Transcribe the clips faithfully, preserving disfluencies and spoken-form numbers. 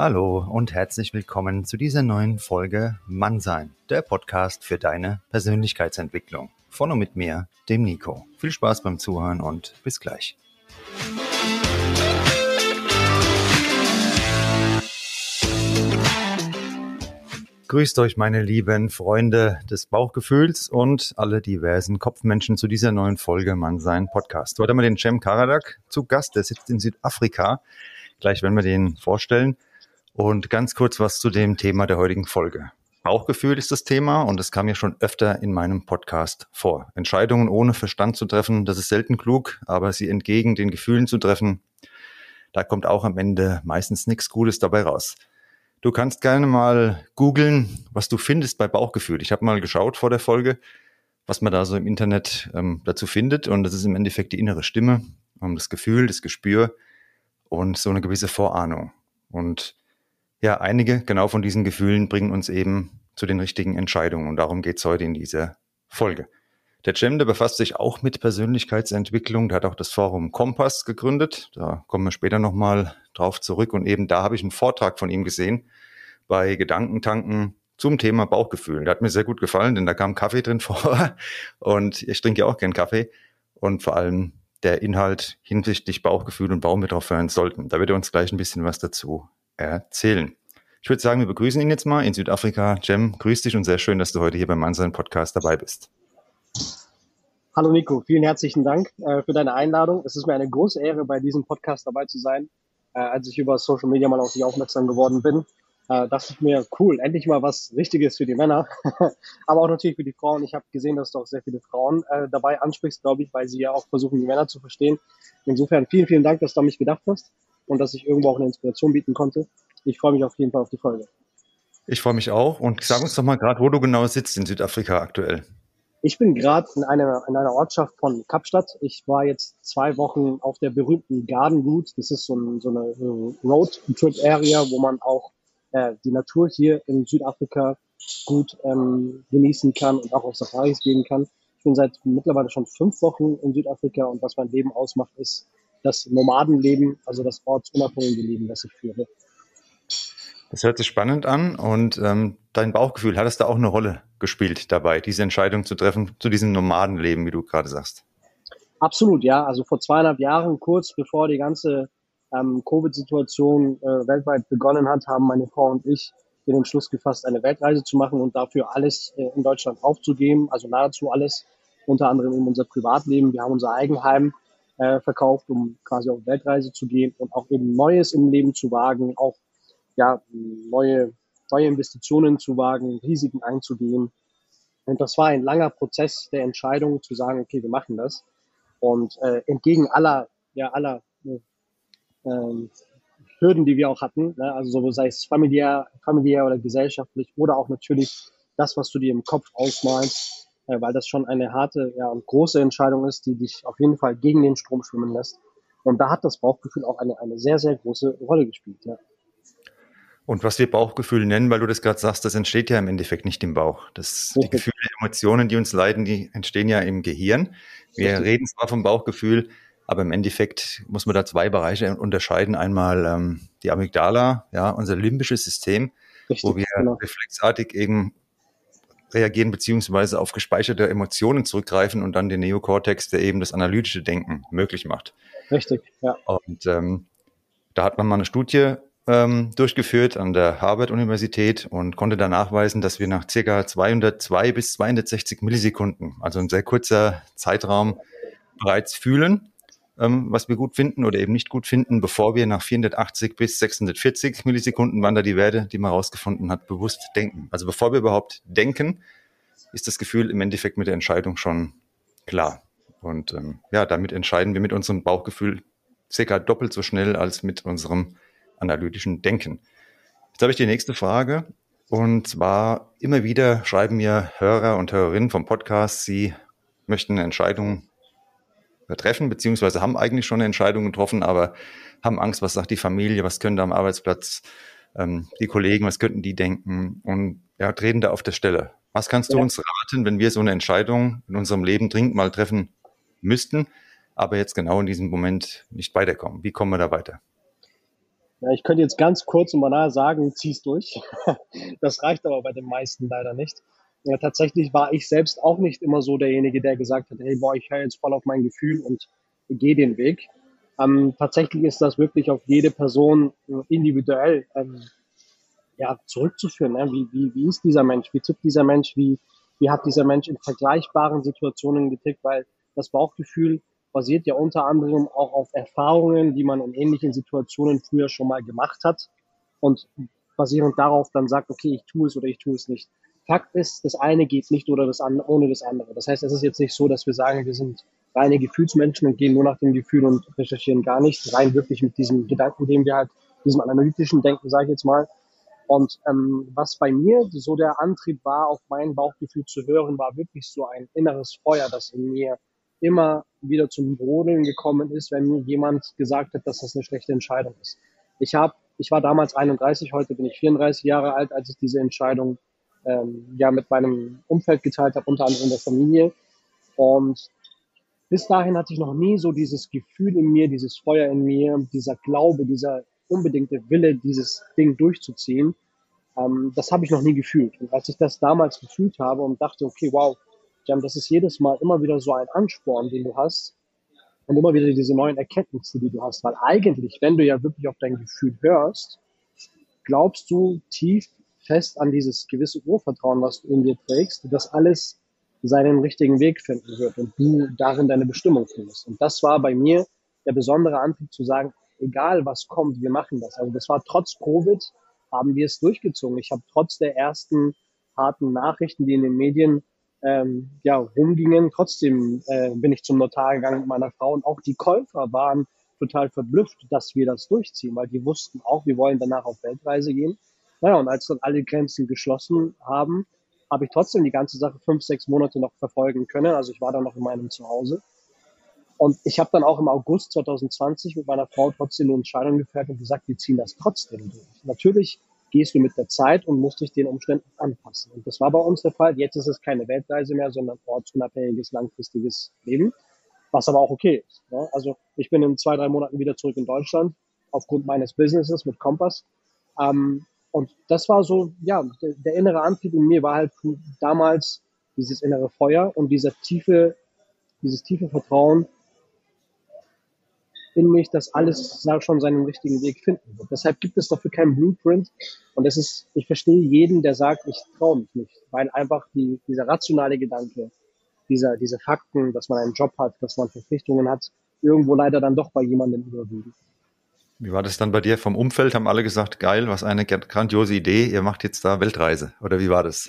Hallo und herzlich willkommen zu dieser neuen Folge Mannsein, der Podcast für deine Persönlichkeitsentwicklung. Von und mit mir, dem Nico. Viel Spaß beim Zuhören und bis gleich. Grüßt euch meine lieben Freunde des Bauchgefühls und alle diversen Kopfmenschen zu dieser neuen Folge Mannsein Podcast. Heute haben wir den Cem Karadak zu Gast, der sitzt in Südafrika. Gleich werden wir den vorstellen. Und ganz kurz was zu dem Thema der heutigen Folge. Bauchgefühl ist das Thema und es kam ja schon öfter in meinem Podcast vor. Entscheidungen ohne Verstand zu treffen, das ist selten klug, aber sie entgegen den Gefühlen zu treffen, da kommt auch am Ende meistens nichts Gutes dabei raus. Du kannst gerne mal googeln, was du findest bei Bauchgefühl. Ich habe mal geschaut vor der Folge, was man da so im Internet ähm, dazu findet. Und das ist im Endeffekt die innere Stimme, das Gefühl, das Gespür und so eine gewisse Vorahnung. Und ja, einige genau von diesen Gefühlen bringen uns eben zu den richtigen Entscheidungen. Und darum geht es heute in dieser Folge. Der Cem, der befasst sich auch mit Persönlichkeitsentwicklung. Der hat auch das Forum Compass gegründet. Da kommen wir später nochmal drauf zurück. Und eben da habe ich einen Vortrag von ihm gesehen bei Gedankentanken zum Thema Bauchgefühl. Der hat mir sehr gut gefallen, denn da kam Kaffee drin vor. Und ich trinke ja auch gern Kaffee. Und vor allem der Inhalt hinsichtlich Bauchgefühl und warum wir drauf hören sollten. Da wird er uns gleich ein bisschen was dazu erzählen. Ich würde sagen, wir begrüßen ihn jetzt mal in Südafrika. Cem, grüß dich und sehr schön, dass du heute hier beim Mannsein Podcast dabei bist. Hallo Nico, vielen herzlichen Dank äh, für deine Einladung. Es ist mir eine große Ehre, bei diesem Podcast dabei zu sein. Äh, als ich über Social Media mal auf dich aufmerksam geworden bin, äh, dachte ich mir, cool, endlich mal was Richtiges für die Männer, aber auch natürlich für die Frauen. Ich habe gesehen, dass du auch sehr viele Frauen äh, dabei ansprichst, glaube ich, weil sie ja auch versuchen, die Männer zu verstehen. Insofern vielen, vielen Dank, dass du an mich gedacht hast und dass ich irgendwo auch eine Inspiration bieten konnte. Ich freue mich auf jeden Fall auf die Folge. Ich freue mich auch und sag uns doch mal gerade, wo du genau sitzt in Südafrika aktuell. Ich bin gerade in einer, in einer Ortschaft von Kapstadt. Ich war jetzt zwei Wochen auf der berühmten Garden Route. Das ist so, ein, so eine Road-Trip-Area, wo man auch äh, die Natur hier in Südafrika gut ähm, genießen kann und auch auf Safaris gehen kann. Ich bin seit mittlerweile schon fünf Wochen in Südafrika und was mein Leben ausmacht, ist das Nomadenleben, also das ortsunabhängige Leben, das ich führe. Das hört sich spannend an und ähm, dein Bauchgefühl, hat es da auch eine Rolle gespielt dabei, diese Entscheidung zu treffen, zu diesem Nomadenleben, wie du gerade sagst? Absolut, ja. Also vor zweieinhalb Jahren, kurz bevor die ganze ähm, Covid-Situation äh, weltweit begonnen hat, haben meine Frau und ich den Entschluss gefasst, eine Weltreise zu machen und dafür alles äh, in Deutschland aufzugeben, also nahezu alles, unter anderem eben unser Privatleben. Wir haben unser Eigenheim äh, verkauft, um quasi auf Weltreise zu gehen und auch eben Neues im Leben zu wagen, auch ja, neue, neue Investitionen zu wagen, Risiken einzugehen. Und das war ein langer Prozess der Entscheidung, zu sagen, okay, wir machen das. Und äh, entgegen aller, ja, aller äh, Hürden, die wir auch hatten, ne, also so, sei es familiär, familiär oder gesellschaftlich oder auch natürlich das, was du dir im Kopf ausmalst, äh, weil das schon eine harte ja, und große Entscheidung ist, die dich auf jeden Fall gegen den Strom schwimmen lässt. Und da hat das Bauchgefühl auch eine, eine sehr, sehr große Rolle gespielt, ja. Und was wir Bauchgefühl nennen, weil du das gerade sagst, das entsteht ja im Endeffekt nicht im Bauch. Das, die Gefühle, Emotionen, die uns leiten, die entstehen ja im Gehirn. Wir Richtig. Reden zwar vom Bauchgefühl, aber im Endeffekt muss man da zwei Bereiche unterscheiden. Einmal ähm, die Amygdala, ja, unser limbisches System, Richtig, wo wir genau. reflexartig eben reagieren beziehungsweise auf gespeicherte Emotionen zurückgreifen und dann den Neokortex, der eben das analytische Denken möglich macht. Richtig, ja. Und ähm, da hat man mal eine Studie durchgeführt an der Harvard-Universität und konnte da nachweisen, dass wir nach ca. zweihundertzwei bis zweihundertsechzig Millisekunden, also ein sehr kurzer Zeitraum, bereits fühlen, was wir gut finden oder eben nicht gut finden, bevor wir nach vierhundertachtzig bis sechshundertvierzig Millisekunden, waren da die Werte, die man herausgefunden hat, bewusst denken. Also bevor wir überhaupt denken, ist das Gefühl im Endeffekt mit der Entscheidung schon klar. Und ähm, ja, damit entscheiden wir mit unserem Bauchgefühl ca. doppelt so schnell als mit unserem analytischen Denken. Jetzt habe ich die nächste Frage und zwar immer wieder schreiben mir Hörer und Hörerinnen vom Podcast, sie möchten eine Entscheidung treffen, beziehungsweise haben eigentlich schon eine Entscheidung getroffen, aber haben Angst, was sagt die Familie, was könnte am Arbeitsplatz ähm, die Kollegen, was könnten die denken und ja, treten da auf der Stelle. Was kannst ja. du uns raten, wenn wir so eine Entscheidung in unserem Leben dringend mal treffen müssten, aber jetzt genau in diesem Moment nicht weiterkommen? Wie kommen wir da weiter? Ja, ich könnte jetzt ganz kurz und banal sagen, zieh's durch. Das reicht aber bei den meisten leider nicht. Ja, tatsächlich war ich selbst auch nicht immer so derjenige, der gesagt hat, hey, boah, ich höre jetzt voll auf mein Gefühl und gehe den Weg. Ähm, tatsächlich ist das wirklich auf jede Person individuell ähm, ja, zurückzuführen. Ne? Wie, wie, wie ist dieser Mensch? Wie tickt dieser Mensch? Wie, wie hat dieser Mensch in vergleichbaren Situationen getickt? Weil das Bauchgefühl basiert ja unter anderem auch auf Erfahrungen, die man in ähnlichen Situationen früher schon mal gemacht hat und basierend darauf dann sagt, okay, ich tue es oder ich tue es nicht. Fakt ist, das eine geht nicht oder das andere, ohne das andere. Das heißt, es ist jetzt nicht so, dass wir sagen, wir sind reine Gefühlsmenschen und gehen nur nach dem Gefühl und recherchieren gar nicht. Rein wirklich mit diesem Gedanken, den wir halt, diesem analytischen Denken, sage ich jetzt mal. Und ähm, was bei mir so der Antrieb war, auf mein Bauchgefühl zu hören, war wirklich so ein inneres Feuer, das in mir immer wieder zum Brodeln gekommen ist, wenn mir jemand gesagt hat, dass das eine schlechte Entscheidung ist. Ich habe, ich war damals einunddreißig, heute bin ich vierunddreißig Jahre alt, als ich diese Entscheidung ähm, ja mit meinem Umfeld geteilt habe, unter anderem der Familie. Und bis dahin hatte ich noch nie so dieses Gefühl in mir, dieses Feuer in mir, dieser Glaube, dieser unbedingte Wille, dieses Ding durchzuziehen. Ähm, das habe ich noch nie gefühlt. Und als ich das damals gefühlt habe und dachte, okay, wow, Cem, das ist jedes Mal immer wieder so ein Ansporn, den du hast und immer wieder diese neuen Erkenntnisse, die du hast. Weil eigentlich, wenn du ja wirklich auf dein Gefühl hörst, glaubst du tief fest an dieses gewisse Urvertrauen, was du in dir trägst, dass alles seinen richtigen Weg finden wird und du darin deine Bestimmung findest. Und das war bei mir der besondere Antrieb zu sagen, egal was kommt, wir machen das. Also das war trotz Covid, haben wir es durchgezogen. Ich habe trotz der ersten harten Nachrichten, die in den Medien Ähm, ja, rumgingen. Trotzdem äh, bin ich zum Notar gegangen mit meiner Frau und auch die Käufer waren total verblüfft, dass wir das durchziehen, weil die wussten auch, wir wollen danach auf Weltreise gehen. Naja, und als dann alle Grenzen geschlossen haben, habe ich trotzdem die ganze Sache fünf, sechs Monate noch verfolgen können. Also ich war dann noch in meinem Zuhause. Und ich habe dann auch im August zwanzig zwanzig mit meiner Frau trotzdem eine Entscheidung gefällt und gesagt, wir ziehen das trotzdem durch. Natürlich gehst du mit der Zeit und musst dich den Umständen anpassen. Und das war bei uns der Fall. Jetzt ist es keine Weltreise mehr, sondern ortsunabhängiges, langfristiges Leben, was aber auch okay ist. Ne? Also ich bin in zwei, drei Monaten wieder zurück in Deutschland, aufgrund meines Businesses mit Compass. Ähm, und das war so, ja, der, der innere Antrieb in mir war halt damals dieses innere Feuer und dieser tiefe, dieses tiefe Vertrauen in mich, dass alles schon seinen richtigen Weg finden wird. Deshalb gibt es dafür keinen Blueprint. Und es ist, ich verstehe jeden, der sagt, ich traue mich nicht, weil einfach die, dieser rationale Gedanke, dieser, diese Fakten, dass man einen Job hat, dass man Verpflichtungen hat, irgendwo leider dann doch bei jemandem überwiegen. Wie war das dann bei dir vom Umfeld? Haben alle gesagt, geil, was eine grandiose Idee, ihr macht jetzt da Weltreise. Oder wie war das?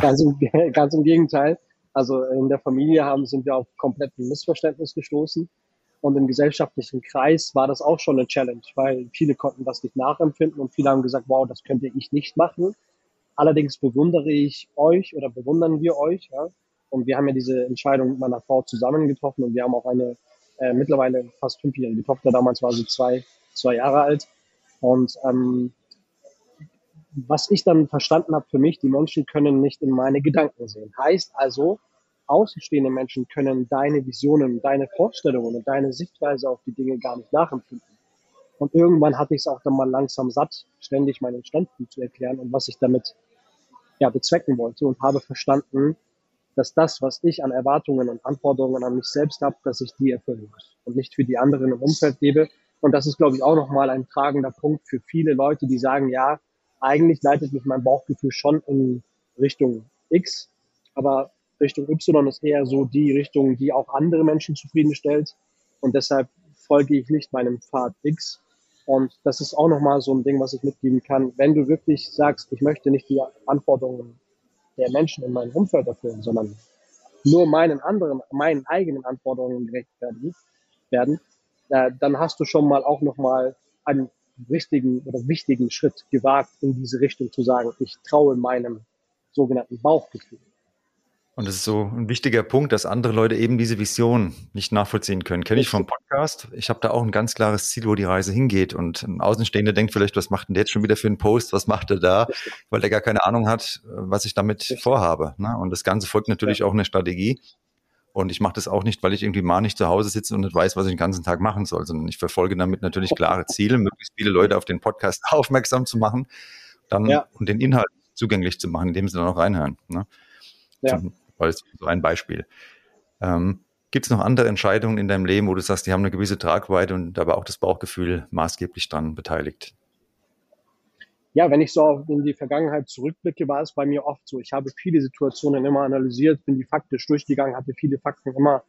ganz, im, ganz im Gegenteil. Also in der Familie haben, sind wir auf kompletten Missverständnis gestoßen. Und im gesellschaftlichen Kreis war das auch schon eine Challenge, weil viele konnten das nicht nachempfinden und viele haben gesagt, wow, das könnte ich nicht machen. Allerdings bewundere ich euch oder bewundern wir euch. Ja? Und wir haben ja diese Entscheidung mit meiner Frau zusammen getroffen und wir haben auch eine äh, mittlerweile fast fünfjährige Tochter, damals war sie zwei, zwei Jahre alt. Und ähm, was ich dann verstanden habe für mich, die Menschen können nicht in meine Gedanken sehen. Heißt also, außenstehende Menschen können deine Visionen, deine Vorstellungen und deine Sichtweise auf die Dinge gar nicht nachempfinden. Und irgendwann hatte ich es auch dann mal langsam satt, ständig meinen Standpunkt zu erklären und was ich damit ja bezwecken wollte und habe verstanden, dass das, was ich an Erwartungen und Anforderungen an mich selbst habe, dass ich die erfüllen muss und nicht für die anderen im Umfeld lebe. Und das ist, glaube ich, auch nochmal ein tragender Punkt für viele Leute, die sagen, ja, eigentlich leitet mich mein Bauchgefühl schon in Richtung X, aber Richtung Y ist eher so die Richtung, die auch andere Menschen zufriedenstellt und deshalb folge ich nicht meinem Pfad X und das ist auch nochmal so ein Ding, was ich mitgeben kann, wenn du wirklich sagst, ich möchte nicht die Anforderungen der Menschen in meinem Umfeld erfüllen, sondern nur meinen anderen, meinen eigenen Anforderungen gerecht werden, werden äh, dann hast du schon mal auch nochmal einen richtigen oder wichtigen Schritt gewagt in diese Richtung zu sagen, ich traue meinem sogenannten Bauchgefühl. Und das ist so ein wichtiger Punkt, dass andere Leute eben diese Vision nicht nachvollziehen können. Kenne ich vom Podcast. Ich habe da auch ein ganz klares Ziel, wo die Reise hingeht. Und ein Außenstehender denkt vielleicht, was macht denn der jetzt schon wieder für einen Post? Was macht er da? Weil der gar keine Ahnung hat, was ich damit vorhabe. Und das Ganze folgt natürlich auch einer Strategie. Und ich mache das auch nicht, weil ich irgendwie mal nicht zu Hause sitze und nicht weiß, was ich den ganzen Tag machen soll, sondern ich verfolge damit natürlich klare Ziele, möglichst viele Leute auf den Podcast aufmerksam zu machen, dann ja. und den Inhalt zugänglich zu machen, indem sie dann auch reinhören. Ne? Ja. Das ist so ein Beispiel. Ähm, Gibt es noch andere Entscheidungen in deinem Leben, wo du sagst, die haben eine gewisse Tragweite und dabei auch das Bauchgefühl maßgeblich dran beteiligt? Ja, wenn ich so in die Vergangenheit zurückblicke, war es bei mir oft so. Ich habe viele Situationen immer analysiert, bin die faktisch durchgegangen, hatte viele Fakten immer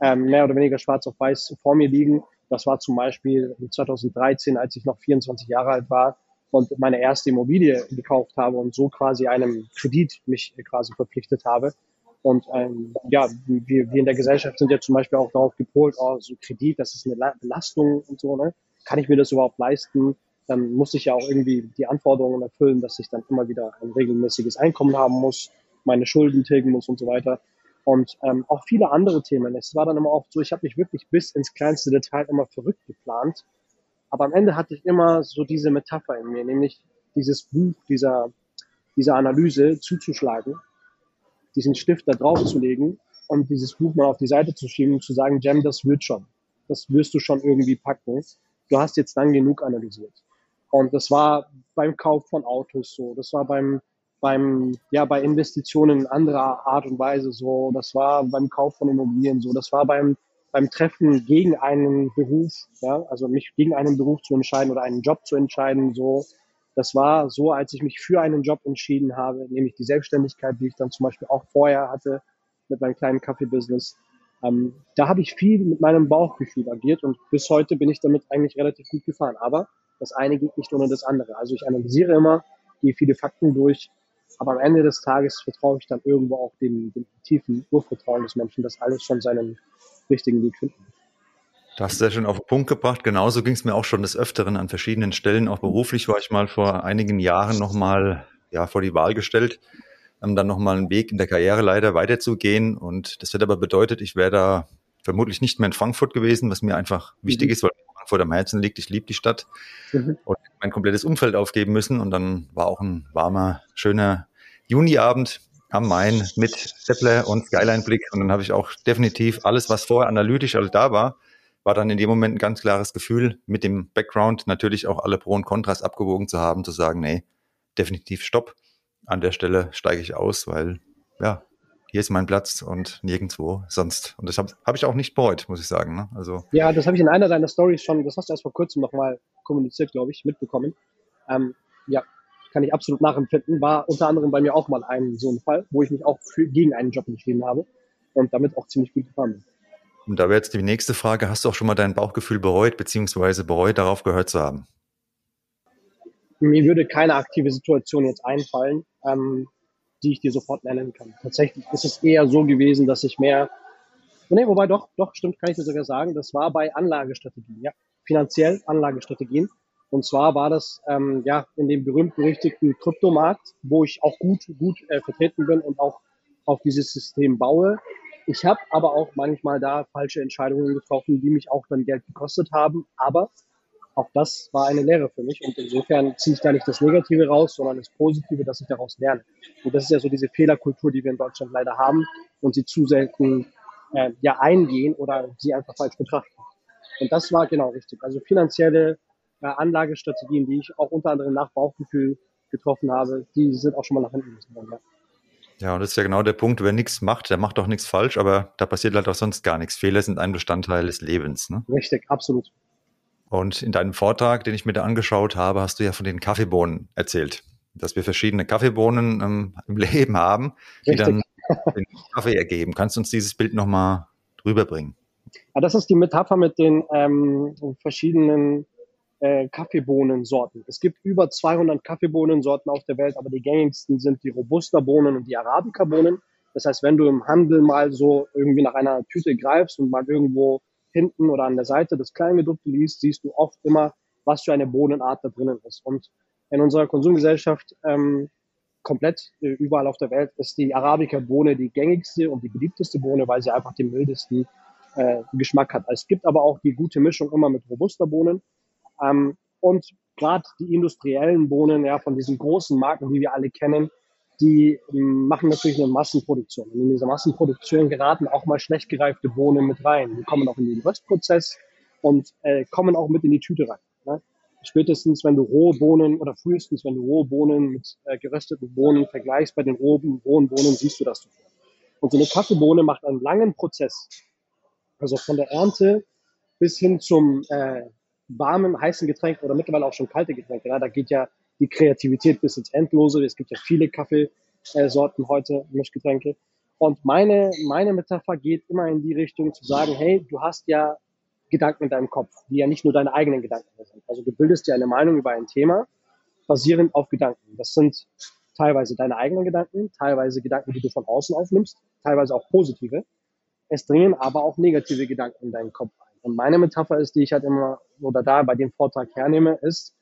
ähm, mehr oder weniger schwarz auf weiß vor mir liegen. Das war zum Beispiel zwanzig dreizehn, als ich noch vierundzwanzig Jahre alt war und meine erste Immobilie gekauft habe und so quasi einem Kredit mich quasi verpflichtet habe. Und ähm, ja, wir, wir in der Gesellschaft sind ja zum Beispiel auch darauf gepolt, oh, so Kredit, das ist eine Belastung und so, ne? Kann ich mir das überhaupt leisten? Dann muss ich ja auch irgendwie die Anforderungen erfüllen, dass ich dann immer wieder ein regelmäßiges Einkommen haben muss, meine Schulden tilgen muss und so weiter. Und ähm, auch viele andere Themen. Es war dann immer oft so, ich habe mich wirklich bis ins kleinste Detail immer verrückt geplant. Aber am Ende hatte ich immer so diese Metapher in mir, nämlich dieses Buch, dieser, dieser Analyse zuzuschlagen, diesen Stift da draufzulegen und dieses Buch mal auf die Seite zu schieben und zu sagen, Cem, das wird schon. Das wirst du schon irgendwie packen. Du hast jetzt lang genug analysiert. Und das war beim Kauf von Autos so, das war beim, beim, ja, bei Investitionen in anderer Art und Weise so, das war beim Kauf von Immobilien so, das war beim, beim Treffen gegen einen Beruf, ja, also mich gegen einen Beruf zu entscheiden oder einen Job zu entscheiden so, das war so, als ich mich für einen Job entschieden habe, nämlich die Selbstständigkeit, die ich dann zum Beispiel auch vorher hatte mit meinem kleinen Kaffee-Business. Ähm, da habe ich viel mit meinem Bauchgefühl agiert und bis heute bin ich damit eigentlich relativ gut gefahren, aber das eine geht nicht ohne das andere. Also ich analysiere immer, gehe viele Fakten durch, aber am Ende des Tages vertraue ich dann irgendwo auch dem, dem tiefen Urvertrauen des Menschen, dass alles schon seinen richtigen Weg finden. Das hast du sehr schön auf den Punkt gebracht. Genauso ging es mir auch schon des Öfteren an verschiedenen Stellen. Auch beruflich war ich mal vor einigen Jahren nochmal ja, vor die Wahl gestellt, um dann nochmal einen Weg in der Karriere leider weiterzugehen. Und das hätte aber bedeutet, ich wäre da vermutlich nicht mehr in Frankfurt gewesen, was mir einfach mhm. wichtig ist, weil vor dem Herzen liegt, ich liebe die Stadt mhm. und mein komplettes Umfeld aufgeben müssen. Und dann war auch ein warmer, schöner Juniabend am Main mit Zeppler und Skyline-Blick. Und dann habe ich auch definitiv alles, was vorher analytisch alles da war, war dann in dem Moment ein ganz klares Gefühl, mit dem Background natürlich auch alle Pro und Kontras abgewogen zu haben, zu sagen, nee, definitiv Stopp. An der Stelle steige ich aus, weil ja, hier ist mein Platz und nirgendwo sonst. Und das habe hab ich auch nicht bereut, muss ich sagen. Ne? Also ja, das habe ich in einer deiner Storys schon, das hast du erst vor kurzem nochmal kommuniziert, glaube ich, mitbekommen. Ähm, ja, kann ich absolut nachempfinden. War unter anderem bei mir auch mal ein so ein Fall, wo ich mich auch für, gegen einen Job entschieden habe und damit auch ziemlich gut gefahren bin. Und da wäre jetzt die nächste Frage, hast du auch schon mal dein Bauchgefühl bereut, beziehungsweise bereut, darauf gehört zu haben? Mir würde keine aktive Situation jetzt einfallen, ähm, die ich dir sofort nennen kann. Tatsächlich ist es eher so gewesen, dass ich mehr, nee, wobei doch, doch stimmt, kann ich dir sogar sagen, das war bei Anlagestrategien, ja, finanziell Anlagestrategien. Und zwar war das ähm, ja in dem berühmt-berüchtigten Kryptomarkt, wo ich auch gut, gut äh, vertreten bin und auch auf dieses System baue. Ich habe aber auch manchmal da falsche Entscheidungen getroffen, die mich auch dann Geld gekostet haben, aber auch das war eine Lehre für mich und insofern ziehe ich da nicht das Negative raus, sondern das Positive, dass ich daraus lerne. Und das ist ja so diese Fehlerkultur, die wir in Deutschland leider haben und sie zu selten äh, ja eingehen oder sie einfach falsch betrachten. Und das war genau richtig. Also finanzielle äh, Anlagestrategien, die ich auch unter anderem nach Bauchgefühl getroffen habe, die sind auch schon mal nach hinten gegangen. Ja. Ja, und das ist ja genau der Punkt, wer nichts macht, der macht auch nichts falsch, aber da passiert halt auch sonst gar nichts. Fehler sind ein Bestandteil des Lebens. Ne? Richtig, absolut. Und in deinem Vortrag, den ich mir da angeschaut habe, hast du ja von den Kaffeebohnen erzählt, dass wir verschiedene Kaffeebohnen ähm, im Leben haben, die Richtig. Dann den Kaffee ergeben. Kannst du uns dieses Bild nochmal rüberbringen? Ja, das ist die Metapher mit den ähm, verschiedenen äh, Kaffeebohnensorten. Es gibt über zweihundert Kaffeebohnensorten auf der Welt, aber die gängigsten sind die Robusta-Bohnen und die Arabica-Bohnen. Das heißt, wenn du im Handel mal so irgendwie nach einer Tüte greifst und mal irgendwo hinten oder an der Seite das Kleingedruckte liest, siehst du oft immer, was für eine Bohnenart da drinnen ist. Und in unserer Konsumgesellschaft ähm, komplett äh, überall auf der Welt ist die Arabica-Bohne die gängigste und die beliebteste Bohne, weil sie einfach den mildesten äh, Geschmack hat. Es gibt aber auch die gute Mischung immer mit Robusta-Bohnen. Ähm, und gerade die industriellen Bohnen ja, von diesen großen Marken, die wir alle kennen, die machen natürlich eine Massenproduktion. Und in dieser Massenproduktion geraten auch mal schlecht gereifte Bohnen mit rein. Die kommen auch in den Röstprozess und äh, kommen auch mit in die Tüte rein. Ne? Spätestens, wenn du rohe Bohnen oder frühestens, wenn du rohe Bohnen mit äh, gerösteten Bohnen vergleichst, bei den rohen, rohen Bohnen siehst du das sofort. Und so eine Kaffeebohne macht einen langen Prozess. Also von der Ernte bis hin zum äh, warmen, heißen Getränk oder mittlerweile auch schon kalte Getränke. Ja? Da geht ja die Kreativität bis ins Endlose. Es gibt ja viele Kaffeesorten heute, Mischgetränke. Und meine, meine Metapher geht immer in die Richtung zu sagen, hey, du hast ja Gedanken in deinem Kopf, die ja nicht nur deine eigenen Gedanken sind. Also du bildest dir eine Meinung über ein Thema, basierend auf Gedanken. Das sind teilweise deine eigenen Gedanken, teilweise Gedanken, die du von außen aufnimmst, teilweise auch positive. Es dringen aber auch negative Gedanken in deinen Kopf ein. Und meine Metapher ist, die ich halt immer oder da bei dem Vortrag hernehme, ist,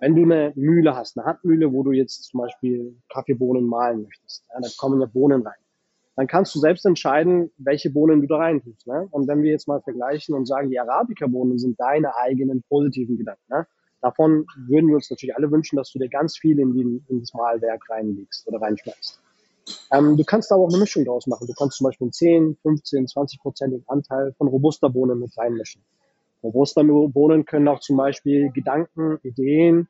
wenn du eine Mühle hast, eine Handmühle, wo du jetzt zum Beispiel Kaffeebohnen mahlen möchtest, ja, da kommen ja Bohnen rein, dann kannst du selbst entscheiden, welche Bohnen du da rein tust. Ne? Und wenn wir jetzt mal vergleichen und sagen, die Arabica-Bohnen sind deine eigenen positiven Gedanken. Ne? Davon würden wir uns natürlich alle wünschen, dass du dir ganz viel in, die, in das Mahlwerk reinlegst oder reinschmeißt. Ähm, du kannst aber auch eine Mischung daraus machen. Du kannst zum Beispiel einen zehn, fünfzehn, zwanzig prozentigen Anteil von Robusta-Bohnen mit reinmischen. Robusta-Bohnen können auch zum Beispiel Gedanken, Ideen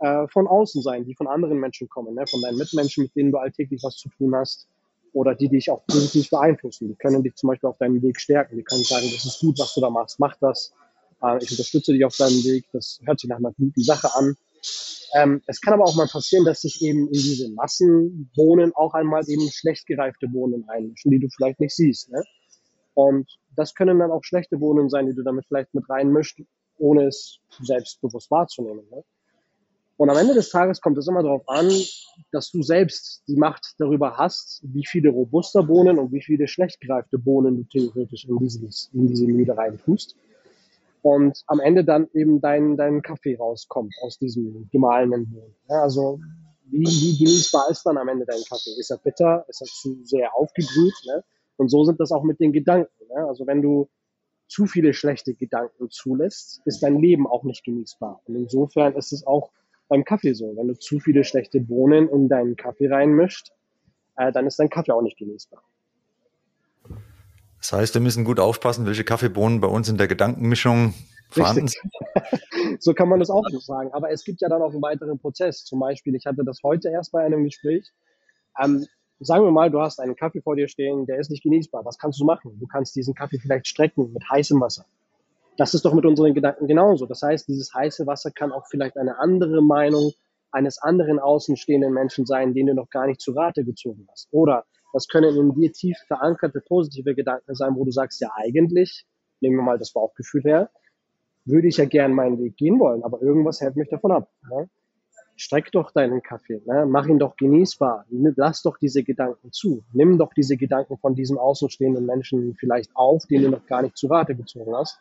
äh, von außen sein, die von anderen Menschen kommen, ne? Von deinen Mitmenschen, mit denen du alltäglich was zu tun hast oder die dich auch positiv beeinflussen. Die können dich zum Beispiel auf deinem Weg stärken. Die können sagen, das ist gut, was du da machst, mach das. Äh, ich unterstütze dich auf deinem Weg. Das hört sich nach einer guten Sache an. Ähm, es kann aber auch mal passieren, dass sich eben in diese Massenbohnen auch einmal eben schlecht gereifte Bohnen einmischen, die du vielleicht nicht siehst, ne? Und das können dann auch schlechte Bohnen sein, die du damit vielleicht mit reinmischst, ohne es selbstbewusst wahrzunehmen. Ne? Und am Ende des Tages kommt es immer darauf an, dass du selbst die Macht darüber hast, wie viele robuste Bohnen und wie viele schlecht gereifte Bohnen du theoretisch in, dieses, in diese Mühle reintust. Und am Ende dann eben dein, dein Kaffee rauskommt aus diesem gemahlenen Bohnen. Ja, also wie, wie genießbar ist dann am Ende dein Kaffee? Ist er bitter? Ist er zu sehr aufgeglüht? Ne? Und so sind das auch mit den Gedanken. Ne? Also wenn du zu viele schlechte Gedanken zulässt, ist dein Leben auch nicht genießbar. Und insofern ist es auch beim Kaffee so. Wenn du zu viele schlechte Bohnen in deinen Kaffee reinmischt, äh, dann ist dein Kaffee auch nicht genießbar. Das heißt, wir müssen gut aufpassen, welche Kaffeebohnen bei uns in der Gedankenmischung vorhanden sind. So kann man das auch so sagen. Aber es gibt ja dann auch einen weiteren Prozess. Zum Beispiel, ich hatte das heute erst bei einem Gespräch. Ähm, Sagen wir mal, du hast einen Kaffee vor dir stehen, der ist nicht genießbar. Was kannst du machen? Du kannst diesen Kaffee vielleicht strecken mit heißem Wasser. Das ist doch mit unseren Gedanken genauso. Das heißt, dieses heiße Wasser kann auch vielleicht eine andere Meinung eines anderen außenstehenden Menschen sein, den du noch gar nicht zu Rate gezogen hast. Oder das können in dir tief verankerte positive Gedanken sein, wo du sagst, ja eigentlich, nehmen wir mal das Bauchgefühl her, würde ich ja gern meinen Weg gehen wollen, aber irgendwas hält mich davon ab. Ne? Streck doch deinen Kaffee, ne? Mach ihn doch genießbar, lass doch diese Gedanken zu, nimm doch diese Gedanken von diesem außenstehenden Menschen vielleicht auf, den du noch gar nicht zu Rate gezogen hast.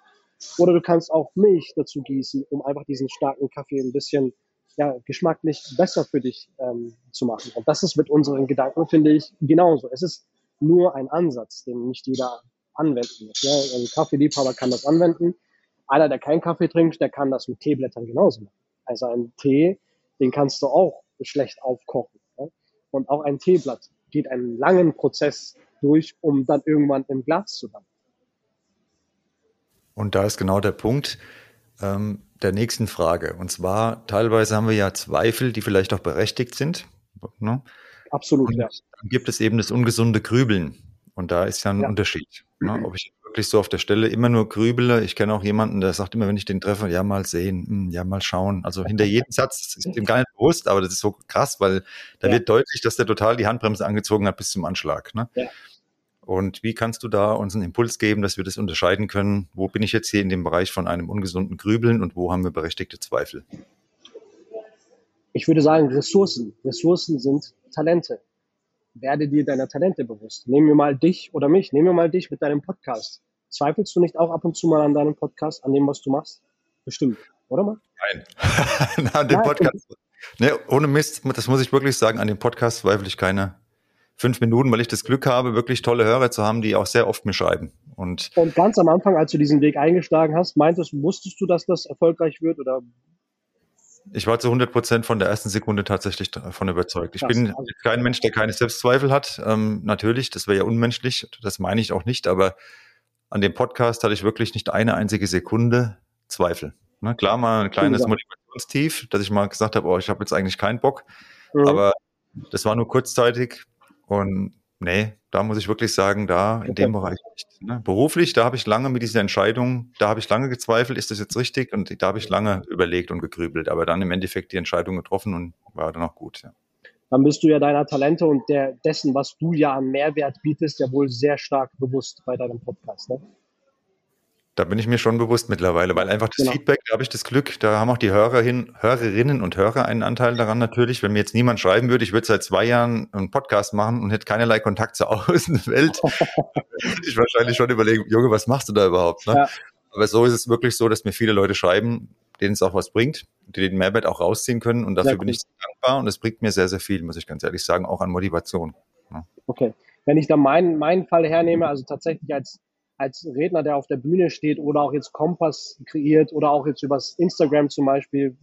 Oder du kannst auch Milch dazu gießen, um einfach diesen starken Kaffee ein bisschen ja, geschmacklich besser für dich ähm, zu machen. Und das ist mit unseren Gedanken, finde ich, genauso. Es ist nur ein Ansatz, den nicht jeder anwenden muss. Ne? Ein Kaffeeliebhaber kann das anwenden. Einer, der keinen Kaffee trinkt, der kann das mit Teeblättern genauso machen. Also ein Tee, den kannst du auch schlecht aufkochen. Ne? Und auch ein Teeblatt geht einen langen Prozess durch, um dann irgendwann im Glas zu landen. Und da ist genau der Punkt ähm, der nächsten Frage. Und zwar, teilweise haben wir ja Zweifel, die vielleicht auch berechtigt sind. Ne? Absolut, und ja. Dann gibt es eben das ungesunde Grübeln. Und da ist ja ein ja. Unterschied. Ne? Ob ich wirklich so auf der Stelle immer nur grübele. Ich kenne auch jemanden, der sagt immer, wenn ich den treffe, ja mal sehen, ja mal schauen. Also hinter jedem Satz, das ist ihm gar nicht bewusst, aber das ist so krass, weil da ja. wird deutlich, dass der total die Handbremse angezogen hat bis zum Anschlag. Ne? Ja. Und wie kannst du da uns einen Impuls geben, dass wir das unterscheiden können? Wo bin ich jetzt hier in dem Bereich von einem ungesunden Grübeln und wo haben wir berechtigte Zweifel? Ich würde sagen, Ressourcen. Ressourcen sind Talente. Werde dir deiner Talente bewusst. Nehmen wir mal dich oder mich, nehmen wir mal dich mit deinem Podcast. Zweifelst du nicht auch ab und zu mal an deinem Podcast, an dem, was du machst? Bestimmt, oder mal? Nein, an dem Podcast. Nee, ohne Mist, das muss ich wirklich sagen, an dem Podcast zweifle ich keine fünf Minuten, weil ich das Glück habe, wirklich tolle Hörer zu haben, die auch sehr oft mir schreiben. Und, und ganz am Anfang, als du diesen Weg eingeschlagen hast, meintest, wusstest du, dass das erfolgreich wird oder Ich war zu hundert Prozent von der ersten Sekunde tatsächlich davon überzeugt. Ich das bin kein Mensch, der keine Selbstzweifel hat. Ähm, natürlich, das wäre ja unmenschlich, das meine ich auch nicht, aber an dem Podcast hatte ich wirklich nicht eine einzige Sekunde Zweifel. Na, klar, mal ein kleines ja. Motivationstief, dass ich mal gesagt habe, oh, ich habe jetzt eigentlich keinen Bock, mhm. aber das war nur kurzzeitig und nee, da muss ich wirklich sagen, da in okay. dem Bereich nicht. Ne? Beruflich, da habe ich lange mit dieser Entscheidung, da habe ich lange gezweifelt, ist das jetzt richtig? Und da habe ich lange überlegt und gegrübelt, aber dann im Endeffekt die Entscheidung getroffen und war dann auch gut. Ja. Dann bist du ja deiner Talente und der, dessen, was du ja an Mehrwert bietest, ja wohl sehr stark bewusst bei deinem Podcast, ne? Da bin ich mir schon bewusst mittlerweile, weil einfach das genau. Feedback, da habe ich das Glück, da haben auch die Hörerin, Hörerinnen und Hörer einen Anteil daran natürlich. Wenn mir jetzt niemand schreiben würde, ich würde seit zwei Jahren einen Podcast machen und hätte keinerlei Kontakt zur Außenwelt, würde ich wahrscheinlich schon überlegen, Junge, was machst du da überhaupt? Ne? Ja. Aber so ist es wirklich so, dass mir viele Leute schreiben, denen es auch was bringt, die den Mehrwert auch rausziehen können und dafür sehr bin gut. ich dankbar und es bringt mir sehr, sehr viel, muss ich ganz ehrlich sagen, auch an Motivation. Ne? Okay, wenn ich da meinen, meinen Fall hernehme, also tatsächlich als als Redner, der auf der Bühne steht oder auch jetzt Compass kreiert oder auch jetzt übers Instagram zum Beispiel,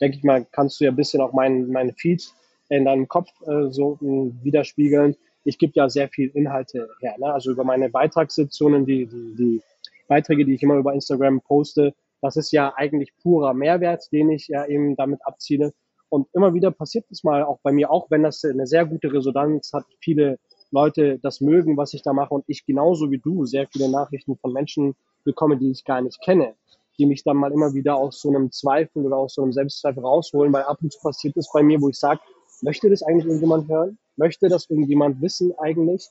denke ich mal, kannst du ja ein bisschen auch meinen meinen Feed in deinem Kopf äh, so äh, widerspiegeln. Ich gebe ja sehr viel Inhalte her, ne? Also über meine Beitragssessionen, die, die, die Beiträge, die ich immer über Instagram poste, das ist ja eigentlich purer Mehrwert, den ich ja eben damit abziele. Und immer wieder passiert das mal auch bei mir, auch wenn das eine sehr gute Resonanz hat, viele Leute das mögen, was ich da mache und ich genauso wie du sehr viele Nachrichten von Menschen bekomme, die ich gar nicht kenne, die mich dann mal immer wieder aus so einem Zweifel oder aus so einem Selbstzweifel rausholen, weil ab und zu passiert es bei mir, wo ich sage, möchte das eigentlich irgendjemand hören? Möchte das irgendjemand wissen eigentlich?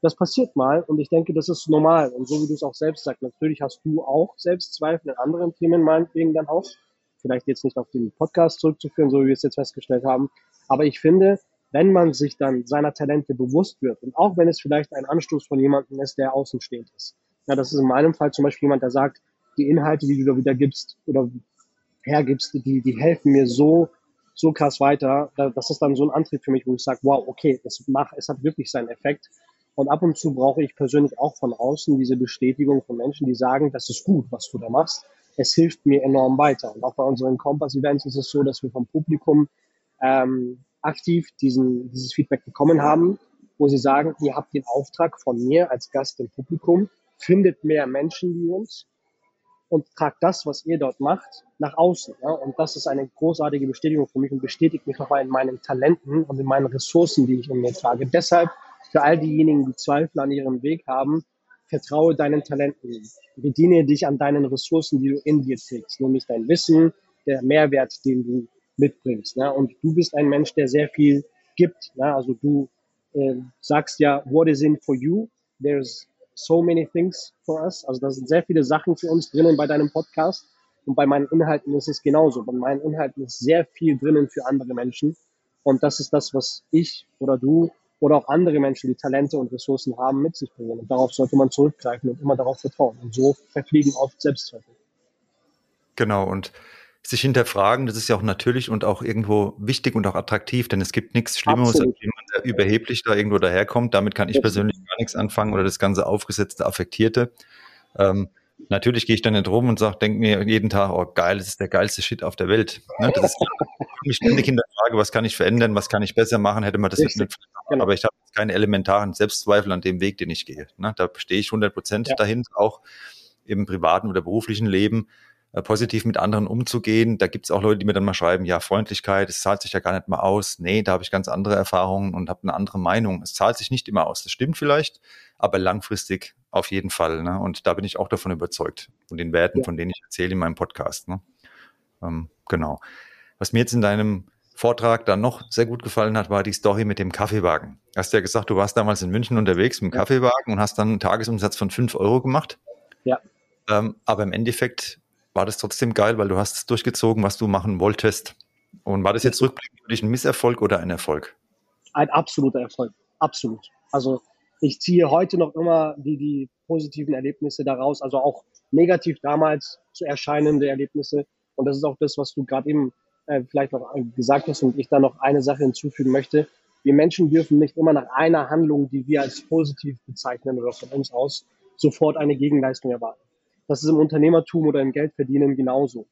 Das passiert mal und ich denke, das ist normal und so wie du es auch selbst sagst, natürlich hast du auch Selbstzweifel in anderen Themen meinetwegen dann auch, vielleicht jetzt nicht auf den Podcast zurückzuführen, so wie wir es jetzt festgestellt haben, aber ich finde, wenn man sich dann seiner Talente bewusst wird und auch wenn es vielleicht ein Anstoß von jemandem ist, der außenstehend ist. Ja, das ist in meinem Fall zum Beispiel jemand, der sagt, die Inhalte, die du da wieder gibst oder hergibst, die, die helfen mir so, so krass weiter. Das ist dann so ein Antrieb für mich, wo ich sage, wow, okay, es, macht, es hat wirklich seinen Effekt. Und ab und zu brauche ich persönlich auch von außen diese Bestätigung von Menschen, die sagen, das ist gut, was du da machst. Es hilft mir enorm weiter. Und auch bei unseren Compass-Events ist es so, dass wir vom Publikum ähm, aktiv diesen, dieses Feedback bekommen haben, wo sie sagen, ihr habt den Auftrag von mir als Gast im Publikum, findet mehr Menschen wie uns und tragt das, was ihr dort macht, nach außen. Ja? Und das ist eine großartige Bestätigung für mich und bestätigt mich nochmal in meinen Talenten und in meinen Ressourcen, die ich in mir trage. Deshalb für all diejenigen, die Zweifel an ihrem Weg haben, vertraue deinen Talenten. Bediene dich an deinen Ressourcen, die du in dir trägst, nämlich dein Wissen, der Mehrwert, den du mitbringst. Ne? Und du bist ein Mensch, der sehr viel gibt. Ne? Also du äh, sagst ja, what is in for you? There's so many things for us. Also da sind sehr viele Sachen für uns drinnen bei deinem Podcast. Und bei meinen Inhalten ist es genauso. Bei meinen Inhalten ist sehr viel drinnen für andere Menschen. Und das ist das, was ich oder du oder auch andere Menschen, die Talente und Ressourcen haben, mit sich bringen. Und darauf sollte man zurückgreifen und immer darauf vertrauen. Und so verfliegen oft Selbstzweifel. Genau, und sich hinterfragen, das ist ja auch natürlich und auch irgendwo wichtig und auch attraktiv, denn es gibt nichts Schlimmeres, als jemand, der überheblich da irgendwo daherkommt. Damit kann ich persönlich gar nichts anfangen oder das ganze aufgesetzte, affektierte. Ähm, natürlich gehe ich dann nicht rum und sage, denke mir jeden Tag, oh geil, das ist der geilste Shit auf der Welt. Ne? Das ist mich ständig hinterfrage, was kann ich verändern, was kann ich besser machen, hätte man das jetzt nicht genau. Aber ich habe keine elementaren Selbstzweifel an dem Weg, den ich gehe. Ne? Da stehe ich hundert Prozent ja. dahin, auch im privaten oder beruflichen Leben, positiv mit anderen umzugehen. Da gibt es auch Leute, die mir dann mal schreiben, ja, Freundlichkeit, es zahlt sich ja gar nicht mal aus. Nee, da habe ich ganz andere Erfahrungen und habe eine andere Meinung. Es zahlt sich nicht immer aus. Das stimmt vielleicht, aber langfristig auf jeden Fall. Ne? Und da bin ich auch davon überzeugt, von den Werten, ja. von denen ich erzähle in meinem Podcast. Ne? Ähm, genau. Was mir jetzt in deinem Vortrag dann noch sehr gut gefallen hat, war die Story mit dem Kaffeewagen. Du hast ja gesagt, du warst damals in München unterwegs mit dem ja. Kaffeewagen und hast dann einen Tagesumsatz von fünf Euro gemacht. Ja. Ähm, aber im Endeffekt war das trotzdem geil, weil du hast es durchgezogen, was du machen wolltest. Und war das jetzt rückblickend für dich ein Misserfolg oder ein Erfolg? Ein absoluter Erfolg, absolut. Also ich ziehe heute noch immer die, die positiven Erlebnisse daraus, also auch negativ damals zu erscheinende Erlebnisse. Und das ist auch das, was du gerade eben äh, vielleicht noch gesagt hast und ich da noch eine Sache hinzufügen möchte. Wir Menschen dürfen nicht immer nach einer Handlung, die wir als positiv bezeichnen oder von uns aus, sofort eine Gegenleistung erwarten. Das ist im Unternehmertum oder im Geldverdienen genauso.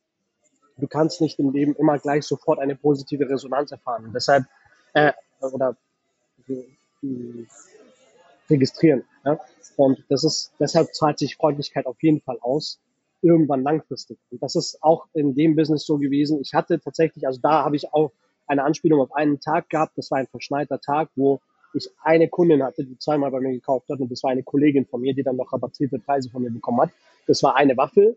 du kannst nicht im Leben immer gleich sofort eine positive Resonanz erfahren. Deshalb, äh, oder äh, registrieren. Ja? Und das ist, deshalb zahlt sich Freundlichkeit auf jeden Fall aus, irgendwann langfristig. Und das ist auch in dem Business so gewesen. Ich hatte tatsächlich, also da habe ich auch eine Anspielung auf einen Tag gehabt, das war ein verschneiter Tag, wo ich eine Kundin hatte, die zweimal bei mir gekauft hat, und das war eine Kollegin von mir, die dann noch rabattierte Preise von mir bekommen hat. Das war eine Waffel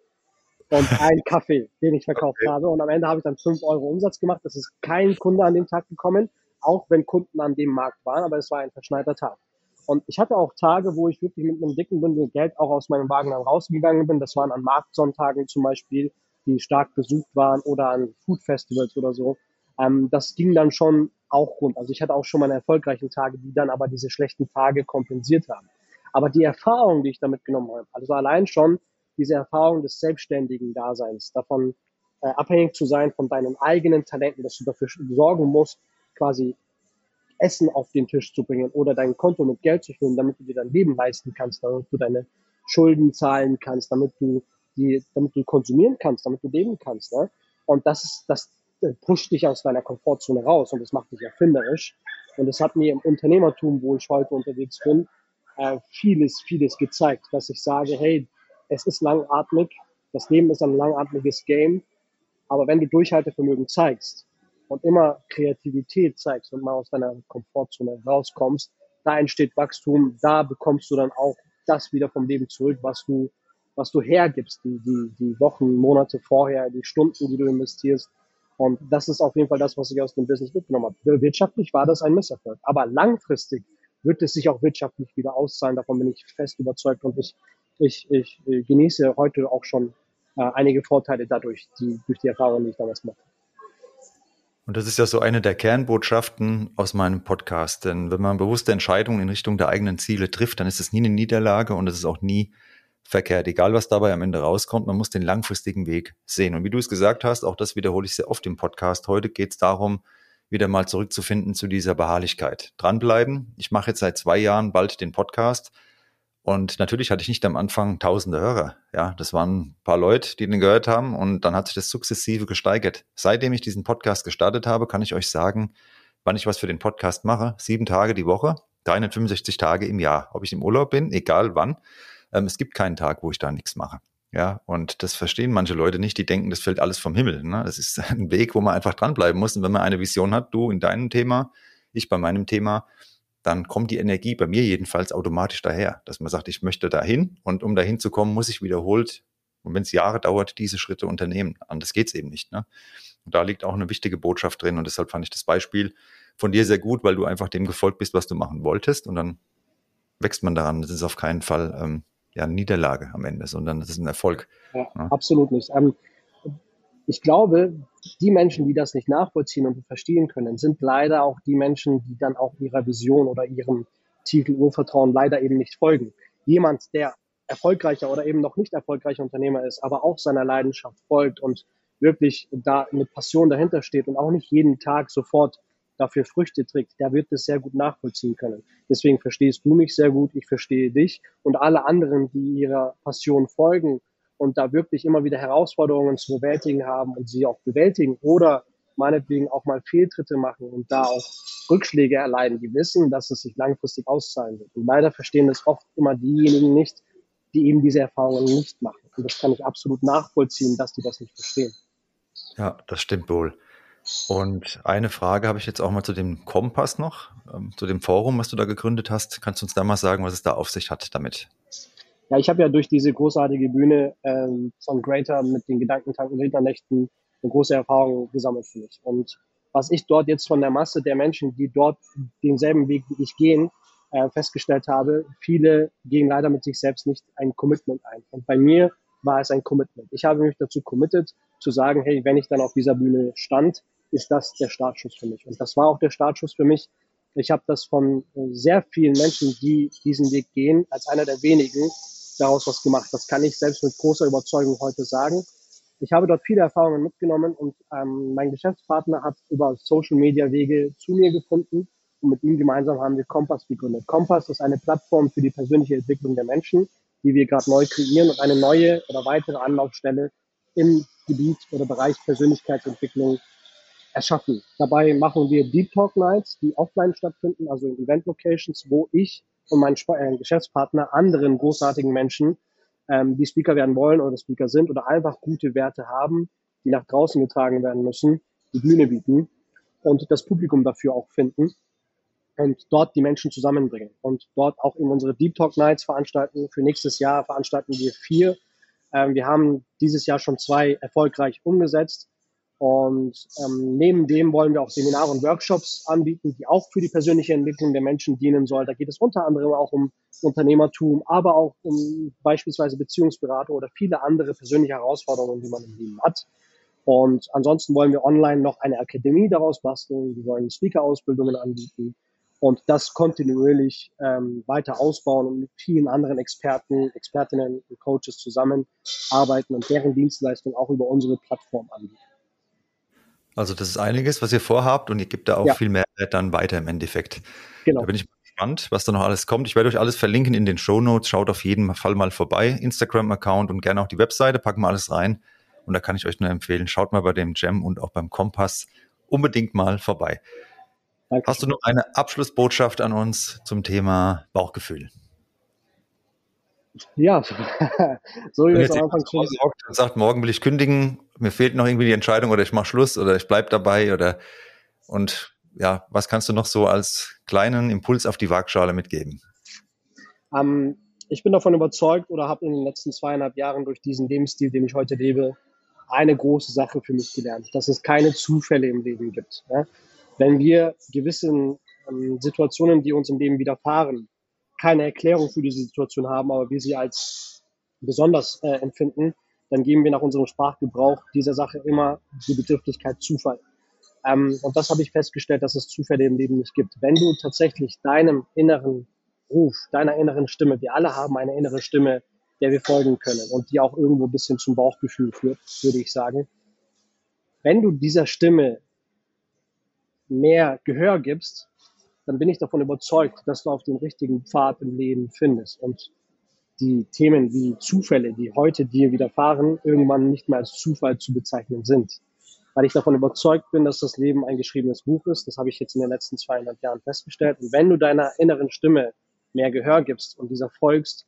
und ein Kaffee, den ich verkauft okay. habe, und am Ende habe ich dann fünf Euro Umsatz gemacht. Das ist kein Kunde an dem Tag gekommen, auch wenn Kunden an dem Markt waren, aber es war ein verschneiter Tag. Und ich hatte auch Tage, wo ich wirklich mit einem dicken Bündel Geld auch aus meinem Wagen dann rausgegangen bin. Das waren an Marktsonntagen zum Beispiel, die stark besucht waren, oder an Foodfestivals oder so. Ähm, das ging dann schon auch rund. Also ich hatte auch schon meine erfolgreichen Tage, die dann aber diese schlechten Tage kompensiert haben. Aber die Erfahrung, die ich damit genommen habe, also allein schon diese Erfahrung des selbstständigen Daseins, davon äh, abhängig zu sein von deinen eigenen Talenten, dass du dafür sorgen musst, quasi Essen auf den Tisch zu bringen oder dein Konto mit Geld zu füllen, damit du dir dein Leben leisten kannst, damit du deine Schulden zahlen kannst, damit du die, damit du konsumieren kannst, damit du leben kannst. Ne? Und das ist, das pusht dich aus deiner Komfortzone raus und das macht dich erfinderisch. Und das hat mir im Unternehmertum, wo ich heute unterwegs bin, äh, vieles, vieles gezeigt, dass ich sage, hey, es ist langatmig, das Leben ist ein langatmiges Game, aber wenn du Durchhaltevermögen zeigst und immer Kreativität zeigst und mal aus deiner Komfortzone rauskommst, da entsteht Wachstum, da bekommst du dann auch das wieder vom Leben zurück, was du, was du hergibst, die, die, die Wochen, Monate vorher, die Stunden, die du investierst. Und das ist auf jeden Fall das, was ich aus dem Business mitgenommen habe. Wirtschaftlich war das ein Misserfolg, aber langfristig wird es sich auch wirtschaftlich wieder auszahlen, davon bin ich fest überzeugt, und ich, ich, ich genieße heute auch schon äh, einige Vorteile dadurch, die, durch die Erfahrung, die ich damals mache. Und das ist ja so eine der Kernbotschaften aus meinem Podcast. Denn wenn man bewusste Entscheidungen in Richtung der eigenen Ziele trifft, dann ist es nie eine Niederlage und es ist auch nie verkehrt. Egal, was dabei am Ende rauskommt, man muss den langfristigen Weg sehen. Und wie du es gesagt hast, auch das wiederhole ich sehr oft im Podcast. Heute geht es darum, wieder mal zurückzufinden zu dieser Beharrlichkeit. Dranbleiben. Ich mache jetzt seit zwei Jahren bald den Podcast. Und natürlich hatte ich nicht am Anfang tausende Hörer. Ja, das waren ein paar Leute, die den gehört haben, und dann hat sich das sukzessive gesteigert. Seitdem ich diesen Podcast gestartet habe, kann ich euch sagen, wann ich was für den Podcast mache. Sieben Tage die Woche, dreihundertfünfundsechzig Tage im Jahr. Ob ich im Urlaub bin, egal wann. Es gibt keinen Tag, wo ich da nichts mache. Ja, und das verstehen manche Leute nicht. Die denken, das fällt alles vom Himmel. Ne? Das ist ein Weg, wo man einfach dranbleiben muss. Und wenn man eine Vision hat, du in deinem Thema, ich bei meinem Thema, dann kommt die Energie bei mir jedenfalls automatisch daher, dass man sagt, ich möchte dahin, und um dahin zu kommen, muss ich wiederholt, und wenn es Jahre dauert, diese Schritte unternehmen. Anders geht es eben nicht. Ne? Und da liegt auch eine wichtige Botschaft drin, und deshalb fand ich das Beispiel von dir sehr gut, weil du einfach dem gefolgt bist, was du machen wolltest, und dann wächst man daran. Das ist auf keinen Fall ähm, ja, eine Niederlage am Ende, sondern das ist ein Erfolg. Ja, ja. Absolut nicht. Ähm, ich glaube, die Menschen, die das nicht nachvollziehen und verstehen können, sind leider auch die Menschen, die dann auch ihrer Vision oder ihrem Titel Urvertrauen leider eben nicht folgen. Jemand, der erfolgreicher oder eben noch nicht erfolgreicher Unternehmer ist, aber auch seiner Leidenschaft folgt und wirklich da mit Passion dahinter steht und auch nicht jeden Tag sofort dafür Früchte trägt, der wird das sehr gut nachvollziehen können. Deswegen verstehst du mich sehr gut, ich verstehe dich, und alle anderen, die ihrer Passion folgen und da wirklich immer wieder Herausforderungen zu bewältigen haben und sie auch bewältigen oder meinetwegen auch mal Fehltritte machen und da auch Rückschläge erleiden, die wissen, dass es sich langfristig auszahlen wird. Und leider verstehen das oft immer diejenigen nicht, die eben diese Erfahrungen nicht machen. Und das kann ich absolut nachvollziehen, dass die das nicht verstehen. Ja, das stimmt wohl. Und eine Frage habe ich jetzt auch mal zu dem Compass noch, ähm, zu dem Forum, was du da gegründet hast. Kannst du uns da mal sagen, was es da auf sich hat damit? Ja, ich habe ja durch diese großartige Bühne ähm, von Greater mit den Gedankentanken Winternächten eine große Erfahrung gesammelt für mich. Und was ich dort jetzt von der Masse der Menschen, die dort denselben Weg wie ich gehen, äh, festgestellt habe, viele gehen leider mit sich selbst nicht ein Commitment ein. Und bei mir war es ein Commitment. Ich habe mich dazu committed, zu sagen, hey, wenn ich dann auf dieser Bühne stand, ist das der Startschuss für mich. Und das war auch der Startschuss für mich. Ich habe das von sehr vielen Menschen, die diesen Weg gehen, als einer der wenigen daraus was gemacht. Das kann ich selbst mit großer Überzeugung heute sagen. Ich habe dort viele Erfahrungen mitgenommen, und ähm, mein Geschäftspartner hat über Social-Media-Wege zu mir gefunden, und mit ihm gemeinsam haben wir Compass gegründet. Compass ist eine Plattform für die persönliche Entwicklung der Menschen, die wir gerade neu kreieren und eine neue oder weitere Anlaufstelle im Gebiet oder Bereich Persönlichkeitsentwicklung erschaffen. Dabei machen wir Deep Talk Nights, die offline stattfinden, also in Event Locations, wo ich und mein Geschäftspartner anderen großartigen Menschen, ähm, die Speaker werden wollen oder Speaker sind oder einfach gute Werte haben, die nach draußen getragen werden müssen, die Bühne bieten und das Publikum dafür auch finden und dort die Menschen zusammenbringen und dort auch in unsere Deep Talk Nights veranstalten. Für nächstes Jahr veranstalten wir vier. Ähm, wir haben dieses Jahr schon zwei erfolgreich umgesetzt. Und ähm, neben dem wollen wir auch Seminare und Workshops anbieten, die auch für die persönliche Entwicklung der Menschen dienen sollen. Da geht es unter anderem auch um Unternehmertum, aber auch um beispielsweise Beziehungsberatung oder viele andere persönliche Herausforderungen, die man im Leben hat. Und ansonsten wollen wir online noch eine Akademie daraus basteln. Wir wollen Speaker-Ausbildungen anbieten und das kontinuierlich ähm, weiter ausbauen und mit vielen anderen Experten, Expertinnen und Coaches zusammenarbeiten und deren Dienstleistung auch über unsere Plattform anbieten. Also das ist einiges, was ihr vorhabt und ihr gebt da auch ja. viel Mehrwert dann weiter im Endeffekt. Genau. Da bin ich mal gespannt, was da noch alles kommt. Ich werde euch alles verlinken in den Shownotes. Schaut auf jeden Fall mal vorbei. Instagram-Account und gerne auch die Webseite. Packen wir alles rein. Und da kann ich euch nur empfehlen, schaut mal bei dem Cem und auch beim Compass unbedingt mal vorbei. Danke. Hast du noch eine Abschlussbotschaft an uns zum Thema Bauchgefühl? Ja, so wie wir es am Anfang schon gesagt haben. Sagt, morgen will ich kündigen, mir fehlt noch irgendwie die Entscheidung oder ich mache Schluss oder ich bleibe dabei oder und ja, was kannst du noch so als kleinen Impuls auf die Waagschale mitgeben? Ähm, ich bin davon überzeugt oder habe in den letzten zweieinhalb Jahren durch diesen Lebensstil, den ich heute lebe, eine große Sache für mich gelernt, dass es keine Zufälle im Leben gibt. Ne? Wenn wir gewissen ähm, Situationen, die uns im Leben widerfahren, keine Erklärung für diese Situation haben, aber wir sie als besonders äh, empfinden, dann geben wir nach unserem Sprachgebrauch dieser Sache immer die Begrifflichkeit Zufall. Ähm, und das habe ich festgestellt, dass es Zufälle im Leben nicht gibt. Wenn du tatsächlich deinem inneren Ruf, deiner inneren Stimme, wir alle haben eine innere Stimme, der wir folgen können und die auch irgendwo ein bisschen zum Bauchgefühl führt, würde ich sagen. Wenn du dieser Stimme mehr Gehör gibst, dann bin ich davon überzeugt, dass du auf den richtigen Pfad im Leben findest und die Themen wie Zufälle, die heute dir widerfahren, irgendwann nicht mehr als Zufall zu bezeichnen sind. Weil ich davon überzeugt bin, dass das Leben ein geschriebenes Buch ist, das habe ich jetzt in den letzten zweieinhalb Jahren festgestellt. Und wenn du deiner inneren Stimme mehr Gehör gibst und dieser folgst,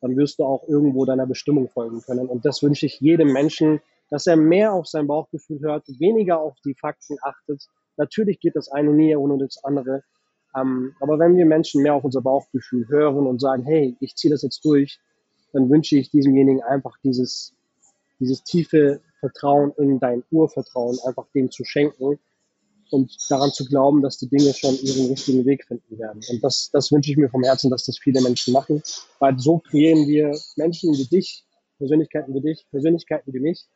dann wirst du auch irgendwo deiner Bestimmung folgen können. Und das wünsche ich jedem Menschen, dass er mehr auf sein Bauchgefühl hört, weniger auf die Fakten achtet. Natürlich geht das eine nie ohne das andere. Ähm, aber wenn wir Menschen mehr auf unser Bauchgefühl hören und sagen, hey, ich ziehe das jetzt durch, dann wünsche ich diesemjenigen einfach dieses, dieses tiefe Vertrauen in dein Urvertrauen, einfach dem zu schenken und daran zu glauben, dass die Dinge schon ihren richtigen Weg finden werden. Und das, das wünsche ich mir vom Herzen, dass das viele Menschen machen, weil so kreieren wir Menschen wie dich, Persönlichkeiten wie dich, Persönlichkeiten wie mich,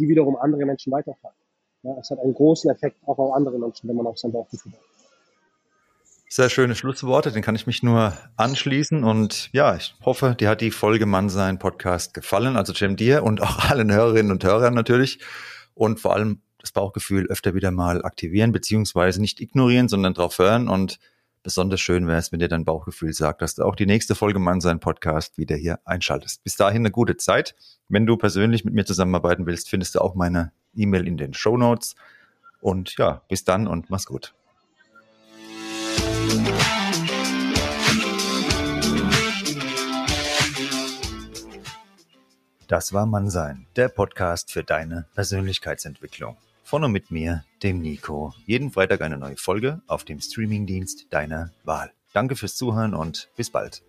die wiederum andere Menschen weitertragen. Ja, es hat einen großen Effekt auch auf andere Menschen, wenn man auf sein Bauchgefühl hört. Sehr schöne Schlussworte, den kann ich mich nur anschließen und ja, ich hoffe, dir hat die Folge Mannsein Podcast gefallen, also Cem dir und auch allen Hörerinnen und Hörern natürlich und vor allem das Bauchgefühl öfter wieder mal aktivieren beziehungsweise nicht ignorieren, sondern drauf hören und besonders schön wäre es, wenn dir dein Bauchgefühl sagt, dass du auch die nächste Folge Mannsein Podcast wieder hier einschaltest. Bis dahin eine gute Zeit. Wenn du persönlich mit mir zusammenarbeiten willst, findest du auch meine E-Mail in den Shownotes und ja, bis dann und mach's gut. Das war Mannsein, der Podcast für deine Persönlichkeitsentwicklung. Von und mit mir, dem Nico. Jeden Freitag eine neue Folge auf dem Streamingdienst deiner Wahl. Danke fürs Zuhören und bis bald.